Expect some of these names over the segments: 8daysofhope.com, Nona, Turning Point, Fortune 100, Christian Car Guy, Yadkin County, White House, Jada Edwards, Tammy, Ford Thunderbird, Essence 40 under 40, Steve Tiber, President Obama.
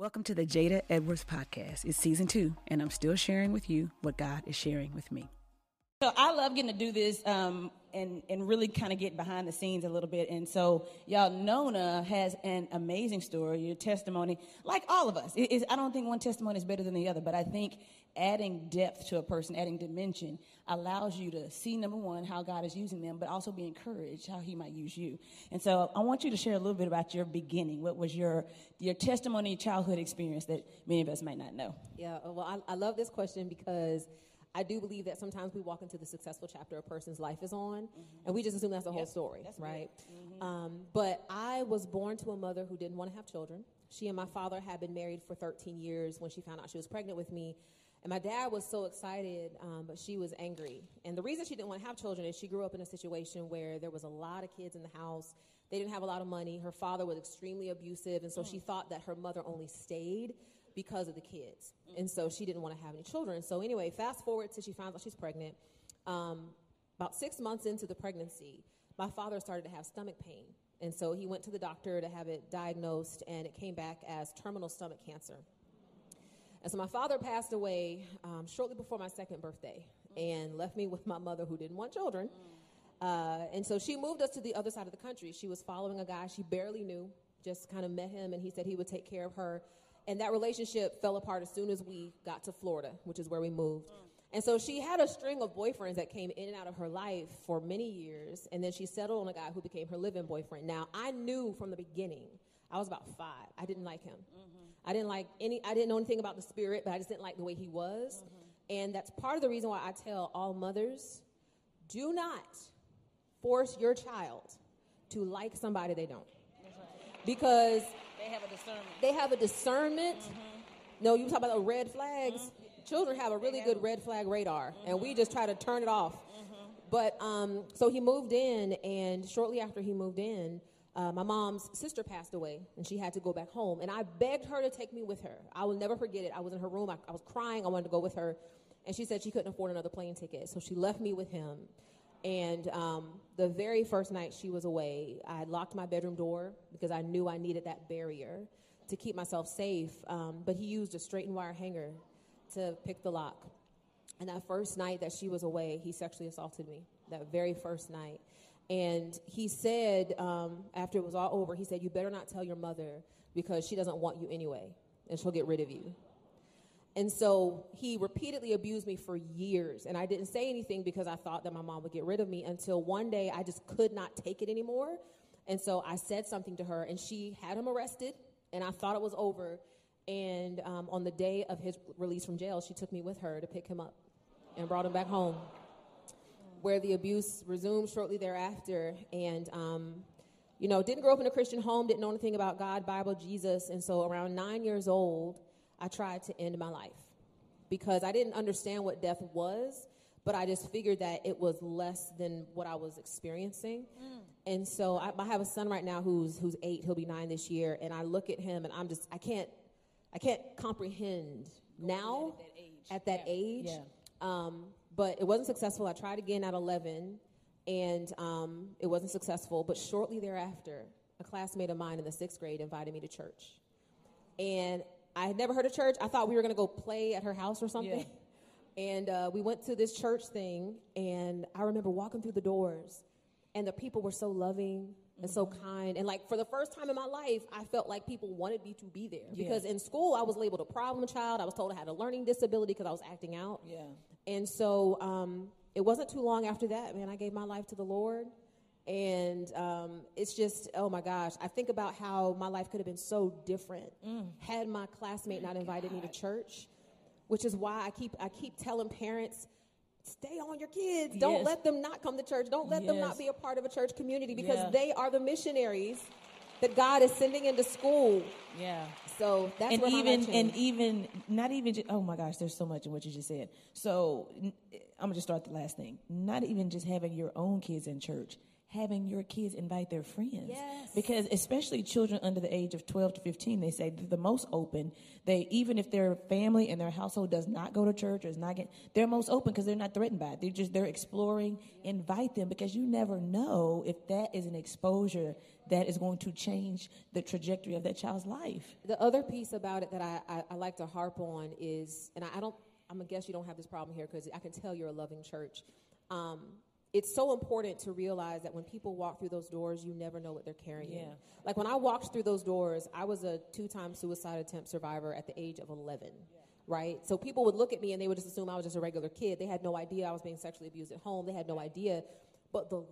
Welcome to the Jada Edwards podcast. It's season 2, and I'm still sharing with you what God is sharing with me. So I love getting to do this and really kind of get behind the scenes a little bit. And so, y'all, Nona has an amazing story, your testimony, like all of us. I don't think one testimony is better than the other, but I think adding depth to a person, adding dimension, allows you to see, number one, how God is using them, but also be encouraged how he might use you. And so I want you to share a little bit about your beginning. What was your testimony, childhood experience that many of us might not know? Yeah, well, I love this question because I do believe that sometimes we walk into the successful chapter a person's life is on, mm-hmm. and we just assume that's the whole story, right? Mm-hmm. But I was born to a mother who didn't want to have children. She and my father had been married for 13 years when she found out she was pregnant with me. And my dad was so excited, but she was angry. And the reason she didn't want to have children is she grew up in a situation where there was a lot of kids in the house. They didn't have a lot of money. Her father was extremely abusive, and so she thought that her mother only stayed because of the kids. And so she didn't want to have any children. So anyway, fast forward till she finds out she's pregnant. About 6 months into the pregnancy, my father started to have stomach pain. And so he went to the doctor to have it diagnosed, and it came back as terminal stomach cancer. And so my father passed away shortly before my second birthday and left me with my mother who didn't want children. And so she moved us to the other side of the country. She was following a guy she barely knew, just kind of met him, and he said he would take care of her. And that relationship fell apart as soon as we got to Florida, which is where we moved. And so she had a string of boyfriends that came in and out of her life for many years, and then she settled on a guy who became her live-in boyfriend. Now, I knew from the beginning, I was about 5, I didn't like him. I didn't know anything about the spirit, but I just didn't like the way he was. And that's part of the reason why I tell all mothers, do not force your child to like somebody they don't. That's right. Because they have a discernment. No, you talk about the red flags. Children have a really good red flag radar, and we just try to turn it off. But so he moved in, and shortly after he moved in, my mom's sister passed away, and she had to go back home. And I begged her to take me with her. I will never forget it. I was in her room. I was crying. I wanted to go with her. And she said she couldn't afford another plane ticket, so she left me with him. And the very first night she was away, I locked my bedroom door because I knew I needed that barrier to keep myself safe. But he used a straight and wire hanger to pick the lock. And that first night that she was away, he sexually assaulted me, that very first night. And he said, after it was all over, he said, you better not tell your mother because she doesn't want you anyway, and she'll get rid of you. And so he repeatedly abused me for years, and I didn't say anything because I thought that my mom would get rid of me until one day I just could not take it anymore. And so I said something to her, and she had him arrested, and I thought it was over. And on the day of his release from jail, she took me with her to pick him up and brought him back home, where the abuse resumed shortly thereafter. And, didn't grow up in a Christian home, didn't know anything about God, Bible, Jesus. And so around 9 years old, I tried to end my life because I didn't understand what death was, but I just figured that it was less than what I was experiencing. And so I have a son right now who's 8, he'll be 9 this year. And I look at him and I'm just, I can't comprehend now at that age. But it wasn't successful. I tried again at 11, and it wasn't successful. But shortly thereafter, a classmate of mine in the 6th grade invited me to church. And I had never heard of church. I thought we were going to go play at her house or something. And we went to this church thing, and I remember walking through the doors, and the people were so loving and so kind. And, like, for the first time in my life, I felt like people wanted me to be there. Because in school, I was labeled a problem child. I was told I had a learning disability because I was acting out. And so it wasn't too long after that, man, I gave my life to the Lord. And it's just, oh, my gosh. I think about how my life could have been so different had my classmate not invited me to church, which is why I keep telling parents, stay on your kids. Don't let them not come to church. Don't let them not be a part of a church community because they are the missionaries that God is sending into school. So that's what I'm saying. And even, not even, oh my gosh, there's so much in what you just said. So I'm going to just start the last thing. Not even just having your own kids in church, having your kids invite their friends. Yes. Because especially children under the age of 12 to 15, they say they're the most open. They, even if their family and their household does not go to church or is not getting, they're most open because they're not threatened by it. They're exploring. Yeah. Invite them, because you never know if that is an exposure that is going to change the trajectory of that child's life. The other piece about it that I like to harp on is, and I'm going to guess you don't have this problem here because I can tell you're a loving church. It's so important to realize that when people walk through those doors, you never know what they're carrying. Yeah. Like when I walked through those doors, I was a 2-time suicide attempt survivor at the age of 11, yeah. Right? So people would look at me and they would just assume I was just a regular kid. They had no idea I was being sexually abused at home. They had no idea. But the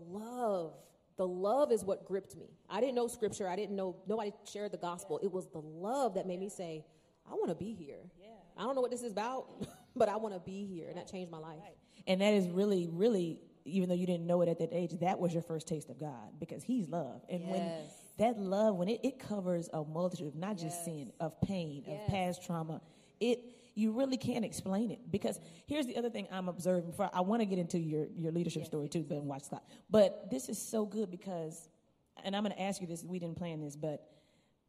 love is what gripped me. I didn't know scripture. I didn't know, nobody shared the gospel. It was the love that made me say, I want to be here. Yeah. I don't know what this is about, but I want to be here. Right. And that changed my life. Right. And that is really, really... even though you didn't know it at that age, that was your first taste of God, because he's love. And yes. When that love, when it covers a multitude, not yes. just sin, of pain, yes. of past trauma, you really can't explain it. Because here's the other thing I'm observing. I want to get into your leadership yes. story too, but watch that. But this is so good because, and I'm going to ask you this, we didn't plan this, but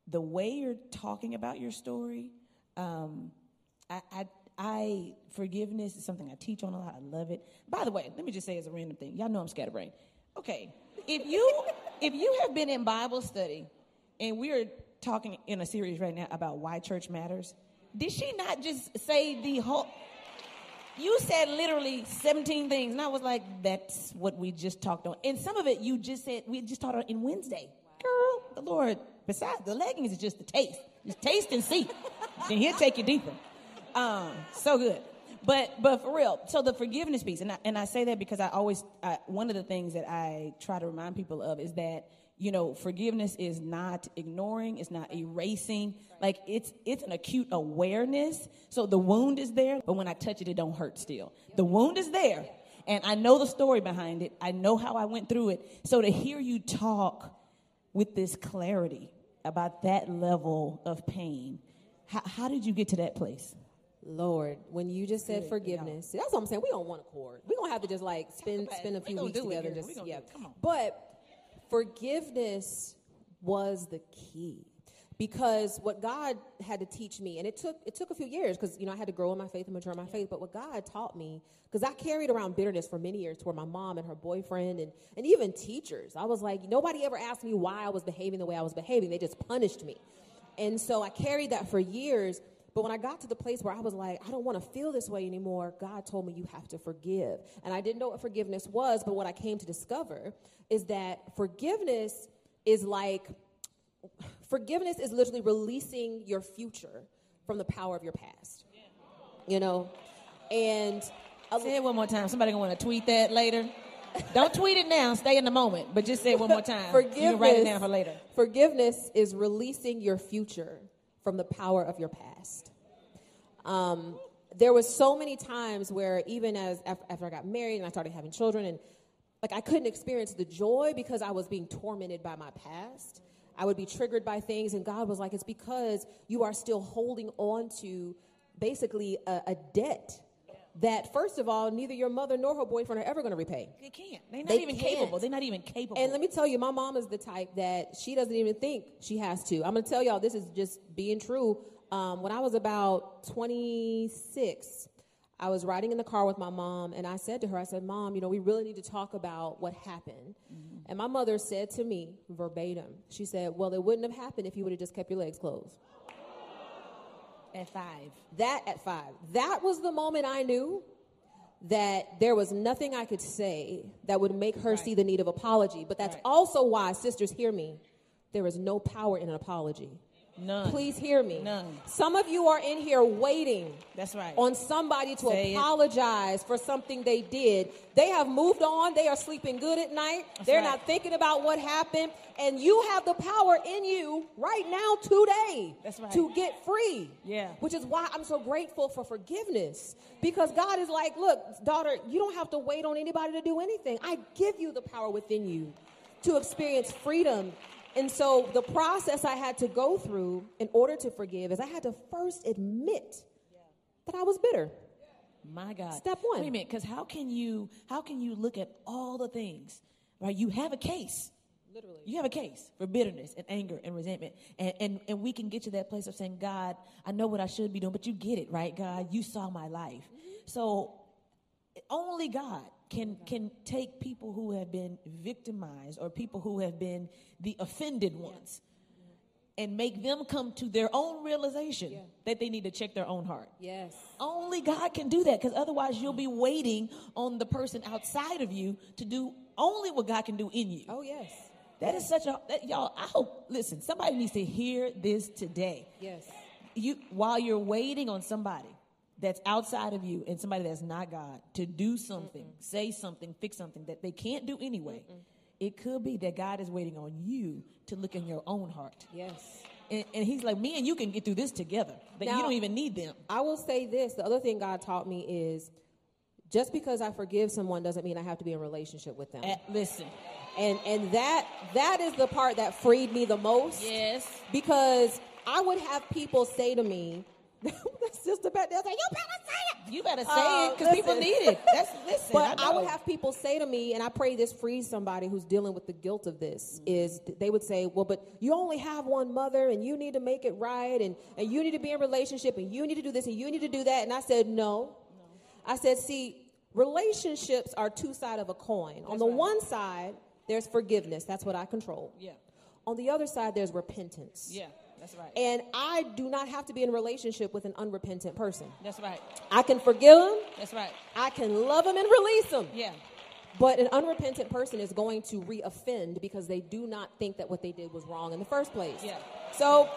the way you're talking about your story, forgiveness is something I teach on a lot. I love it. By the way, let me just say as a random thing. Y'all know I'm scatterbrained. Okay. If you have been in Bible study, and we are talking in a series right now about why church matters, did she not just say the whole... You said literally 17 things, and I was like, that's what we just talked on. And some of it you just said, we just talked on in Wednesday. Wow. Girl, the Lord, besides the leggings, is just the taste. Just taste and see. Then he'll take you deeper. So good. But for real, so the forgiveness piece, and I say that because one of the things that I try to remind people of is that, you know, forgiveness is not ignoring, it's not erasing, like it's an acute awareness. So the wound is there, but when I touch it, it don't hurt still. The wound is there, and I know the story behind it. I know how I went through it. So to hear you talk with this clarity about that level of pain, how did you get to that place? Lord, when you just said forgiveness, yeah. That's what I'm saying. We don't want a cord. We're going to have to just like spend a few weeks together. But forgiveness was the key, because what God had to teach me, and it took a few years, because, you know, I had to grow in my faith and mature in my faith. But what God taught me, because I carried around bitterness for many years toward my mom and her boyfriend and even teachers. I was like, nobody ever asked me why I was behaving the way I was behaving. They just punished me. And so I carried that for years. But when I got to the place where I was like, I don't want to feel this way anymore, God told me you have to forgive. And I didn't know what forgiveness was, but what I came to discover is that forgiveness is literally releasing your future from the power of your past. You know? And say it one more time. Somebody going to want to tweet that later. Don't tweet it now. Stay in the moment. But just say it one more time. You can write it down for later. Forgiveness is releasing your future from the power of your past. There was so many times where even after I got married and I started having children, and like I couldn't experience the joy because I was being tormented by my past. I would be triggered by things, and God was like, it's because you are still holding on to basically a debt that, first of all, neither your mother nor her boyfriend are ever going to repay. They can't. They're not even capable. And let me tell you, my mom is the type that she doesn't even think she has to. I'm going to tell y'all, this is just being true. When I was about 26, I was riding in the car with my mom, and I said to her, Mom, you know, we really need to talk about what happened. Mm-hmm. And my mother said to me, verbatim, she said, well, it wouldn't have happened if you would have just kept your legs closed. At five. That was the moment I knew that there was nothing I could say that would make her see the need of apology. But that's also why, sisters, hear me. There is no power in an apology. None. Please hear me. None. Some of you are in here waiting on somebody to apologize for something they did. They have moved on. They are sleeping good at night. They're not thinking about what happened. And you have the power in you right now today to get free. Yeah. Which is why I'm so grateful for forgiveness. Because God is like, look, daughter, you don't have to wait on anybody to do anything. I give you the power within you to experience freedom. And so the process I had to go through in order to forgive is I had to first admit that I was bitter. My God. Step 1. Wait a minute, because how can you look at all the things? right? You have a case. Literally. You have a case for bitterness and anger and resentment. And we can get to that place of saying, God, I know what I should be doing, but you get it, right, God? You saw my life. Mm-hmm. So only God can take people who have been victimized or people who have been the offended ones and make them come to their own realization that they need to check their own heart. Yes. Only God can do that, because otherwise you'll be waiting on the person outside of you to do only what God can do in you. Oh, yes. That is such a, y'all, I hope, listen, somebody needs to hear this today. Yes. While you're waiting on somebody that's outside of you and somebody that's not God to do something, say something, fix something that they can't do anyway, it could be that God is waiting on you to look in your own heart. Yes. And he's like, me and you can get through this together. But now, you don't even need them. I will say this. The other thing God taught me is just because I forgive someone doesn't mean I have to be in a relationship with them. Listen. And that is the part that freed me the most. Yes. Because I would have people say to me, that's just about, they'll say, you better say it. You better say it, because people need it. Listen. But I would have people say to me, and I pray this frees somebody who's dealing with the guilt of this, is they would say, well, but you only have one mother, and you need to make it right, and you need to be in a relationship, and you need to do this, and you need to do that. And I said, no. I said, see, relationships are two sides of a coin. That's on the one side, there's forgiveness. That's what I control. Yeah. On the other side, there's repentance. Yeah. That's right. And I do not have to be in a relationship with an unrepentant person. That's right. I can forgive them. That's right. I can love them and release them. Yeah. But an unrepentant person is going to re-offend because they do not think that what they did was wrong in the first place. Yeah. So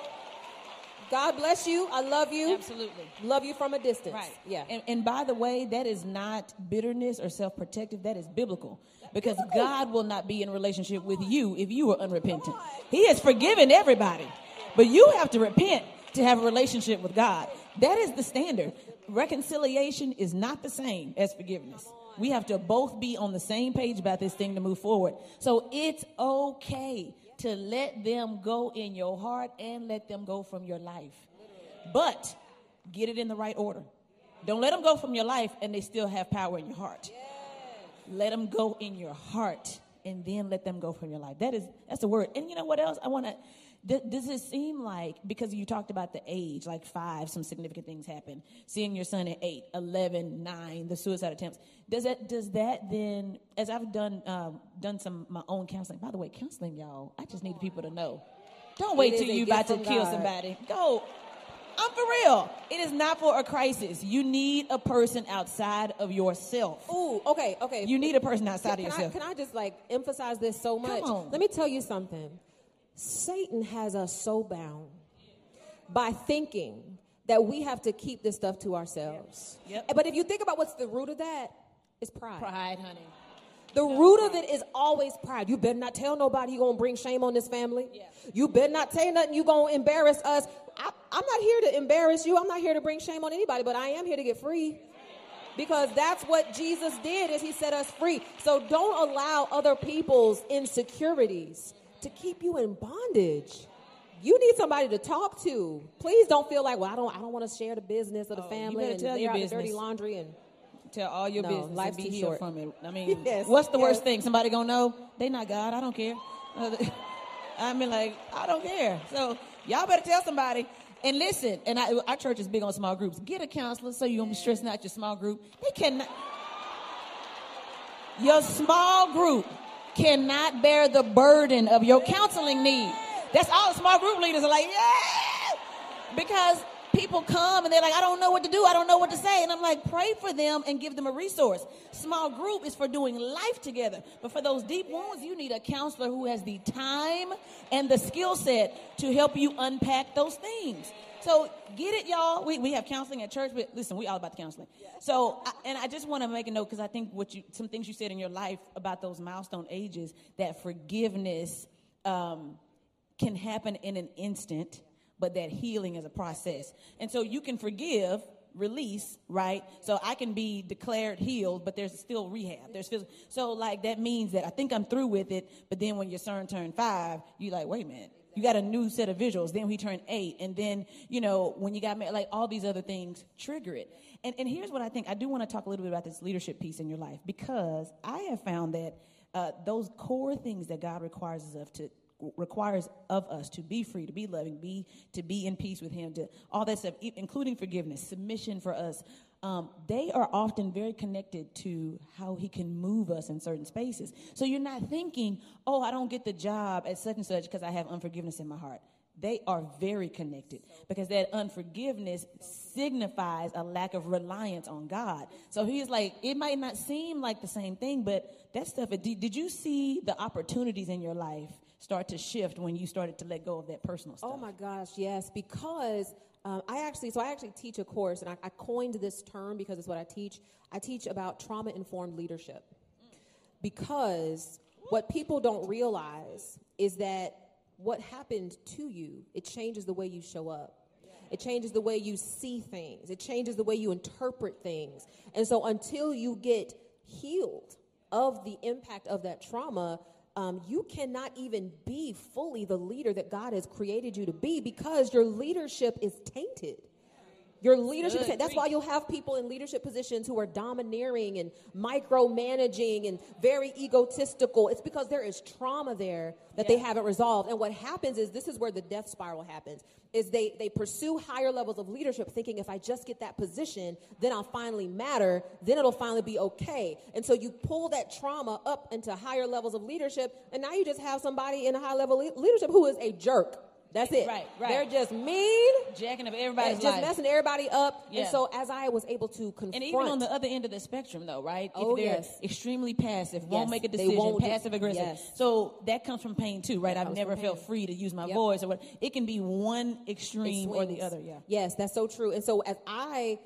God bless you. I love you. Absolutely. Love you from a distance. Right. Yeah. And by the way, that is not bitterness or self-protective. That is biblical. Because God will not be in a relationship with you if you are unrepentant. He has forgiven everybody. But you have to repent to have a relationship with God. That is the standard. Reconciliation is not the same as forgiveness. We have to both be on the same page about this thing to move forward. So it's okay to let them go in your heart and let them go from your life. But get it in the right order. Don't let them go from your life and they still have power in your heart. Let them go in your heart and then let them go from your life. That's the word. And you know what else? I want to... Does it seem like, because you talked about the age, like 5, some significant things happen, seeing your son at 8, 11, 9, the suicide attempts, does that then, as I've done some my own counseling, by the way, counseling, y'all, I just need people to know. Don't wait till you're about to kill somebody. Go. I'm for real. It is not for a crisis. You need a person outside of yourself. Ooh, okay. You need a person outside of yourself. Can I just, like, emphasize this so much? Come on. Let me tell you something. Satan has us so bound by thinking that we have to keep this stuff to ourselves. Yep. But if you think about what's the root of that, it's pride. Pride, honey. The root of it is always pride. You better not tell nobody you're going to bring shame on this family. Yeah. You better not say nothing you're going to embarrass us. I'm not here to embarrass you. I'm not here to bring shame on anybody, but I am here to get free. Because that's what Jesus did, is he set us free. So don't allow other people's insecurities to keep you in bondage. You need somebody to talk to. Please don't feel like, well, I don't want to share the business of the family and tell your business. Dirty laundry and tell all your business. Life's and be healed from it. I mean, what's the worst thing? Somebody gonna know they not God. I don't care. I mean, like, I don't care. So y'all better tell somebody. And listen. And our church is big on small groups. Get a counselor so you don't be stressing out your small group. Your small group cannot bear the burden of your counseling need. That's all small group leaders are like, yeah! Because people come and they're like, I don't know what to do. I don't know what to say. And I'm like, pray for them and give them a resource. Small group is for doing life together. But for those deep wounds, you need a counselor who has the time and the skill set to help you unpack those things. So get it, y'all. We have counseling at church, but listen, we all about the counseling. So, I just want to make a note, because I think some things you said in your life about those milestone ages, that forgiveness can happen in an instant, but that healing is a process. And so you can forgive, release, right? So I can be declared healed, but there's still rehab. So like that means that I think I'm through with it, but then when your son turned 5, you're like, wait a minute. You got a new set of visuals. Then we turn 8. And then, you know, when you got married, like all these other things trigger it. And here's what I think. I do want to talk a little bit about this leadership piece in your life, because I have found that Those core things that God requires of us to be free, to be loving, to be in peace with Him, to all that stuff, including forgiveness, submission for us. They are often very connected to how He can move us in certain spaces. So you're not thinking, oh, I don't get the job at such and such because I have unforgiveness in my heart. They are very connected because that unforgiveness signifies a lack of reliance on God. So He's like, it might not seem like the same thing, but that stuff, did you see the opportunities in your life start to shift when you started to let go of that personal stuff? Oh my gosh, yes, because I actually teach a course, and I coined this term because it's what I teach. I teach about trauma-informed leadership, because what people don't realize is that what happened to you, it changes the way you show up. It changes the way you see things. It changes the way you interpret things. And so until you get healed of the impact of that trauma, you cannot even be fully the leader that God has created you to be, because your leadership is tainted. Your leadership, that's why you'll have people in leadership positions who are domineering and micromanaging and very egotistical. It's because there is trauma there that they haven't resolved. And what happens is, this is where the death spiral happens, is they pursue higher levels of leadership thinking, if I just get that position, then I'll finally matter, then it'll finally be okay. And so you pull that trauma up into higher levels of leadership, and now you just have somebody in a high-level leadership who is a jerk. That's it. Right. They're just mean. Jacking up everybody's life. Just messing everybody up. Yeah. And so as I was able to confront. And even on the other end of the spectrum, though, right? Oh, if they're extremely passive, won't make a decision, passive aggressive. Yes. So that comes from pain, too, right? I've never felt free to use my voice. Or what. It can be one extreme or the other, yeah. Yes, that's so true. And so as I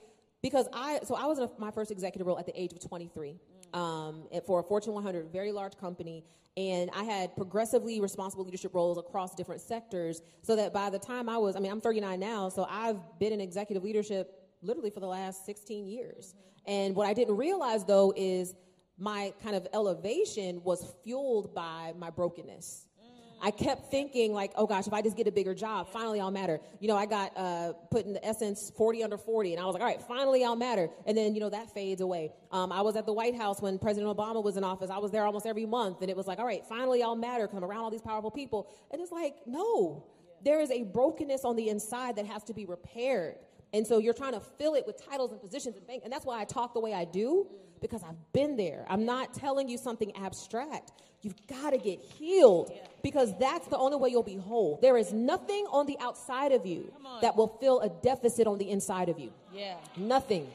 was in my first executive role at the age of 23. For a Fortune 100, very large company, and I had progressively responsible leadership roles across different sectors, so that by the time I'm 39 now, so I've been in executive leadership literally for the last 16 years. Mm-hmm. And what I didn't realize, though, is my kind of elevation was fueled by my brokenness. I kept thinking, like, oh, gosh, if I just get a bigger job, finally I'll matter. You know, I got put in the Essence 40 under 40, and I was like, all right, finally I'll matter. And then, you know, that fades away. I was at the White House when President Obama was in office. I was there almost every month, and it was like, all right, finally I'll matter because I'm around all these powerful people. And it's like, no, there is a brokenness on the inside that has to be repaired. And so you're trying to fill it with titles and positions and things. And that's why I talk the way I do, because I've been there. I'm not telling you something abstract. You've got to get healed, because that's the only way you'll be whole. There is nothing on the outside of you that will fill a deficit on the inside of you. Yeah. Nothing.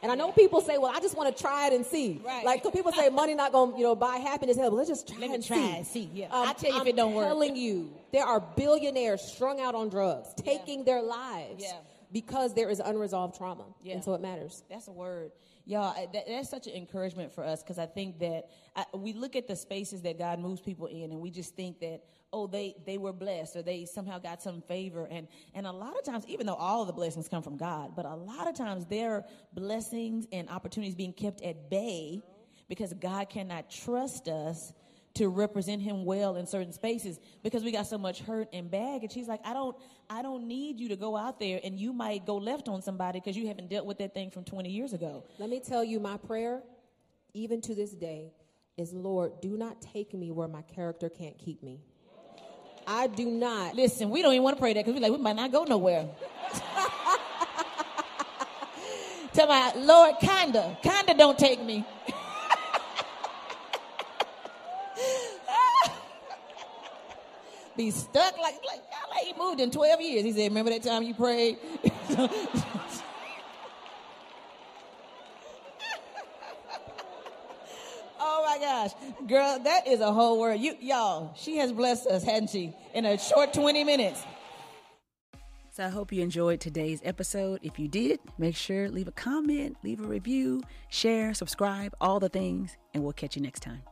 And I know people say, well, I just want to try it and see. Right. Like, people say money not going to, you know, buy happiness. Hell, let's just try and see. Yeah. I'll tell you if it don't work. I'm telling you, there are billionaires strung out on drugs, taking their lives. Yeah. Because there is unresolved trauma, and so it matters. That's a word. Y'all, that's such an encouragement for us, because I think that we look at the spaces that God moves people in, and we just think that, oh, they were blessed, or they somehow got some favor. And a lot of times, even though all of the blessings come from God, but a lot of times their blessings and opportunities being kept at bay because God cannot trust us to represent Him well in certain spaces, because we got so much hurt and baggage. He's like, I don't need you to go out there, and you might go left on somebody because you haven't dealt with that thing from 20 years ago. Let me tell you, my prayer, even to this day, is, Lord, do not take me where my character can't keep me. I do not. Listen, we don't even want to pray that, because we're like, we might not go nowhere. Tell my Lord, kinda don't take me. Be stuck like y'all ain't moved in 12 years. He said, remember that time you prayed? Oh my gosh. Girl, that is a whole word. Y'all, she has blessed us, hasn't she? In a short 20 minutes. So I hope you enjoyed today's episode. If you did, make sure leave a comment, leave a review, share, subscribe, all the things, and we'll catch you next time.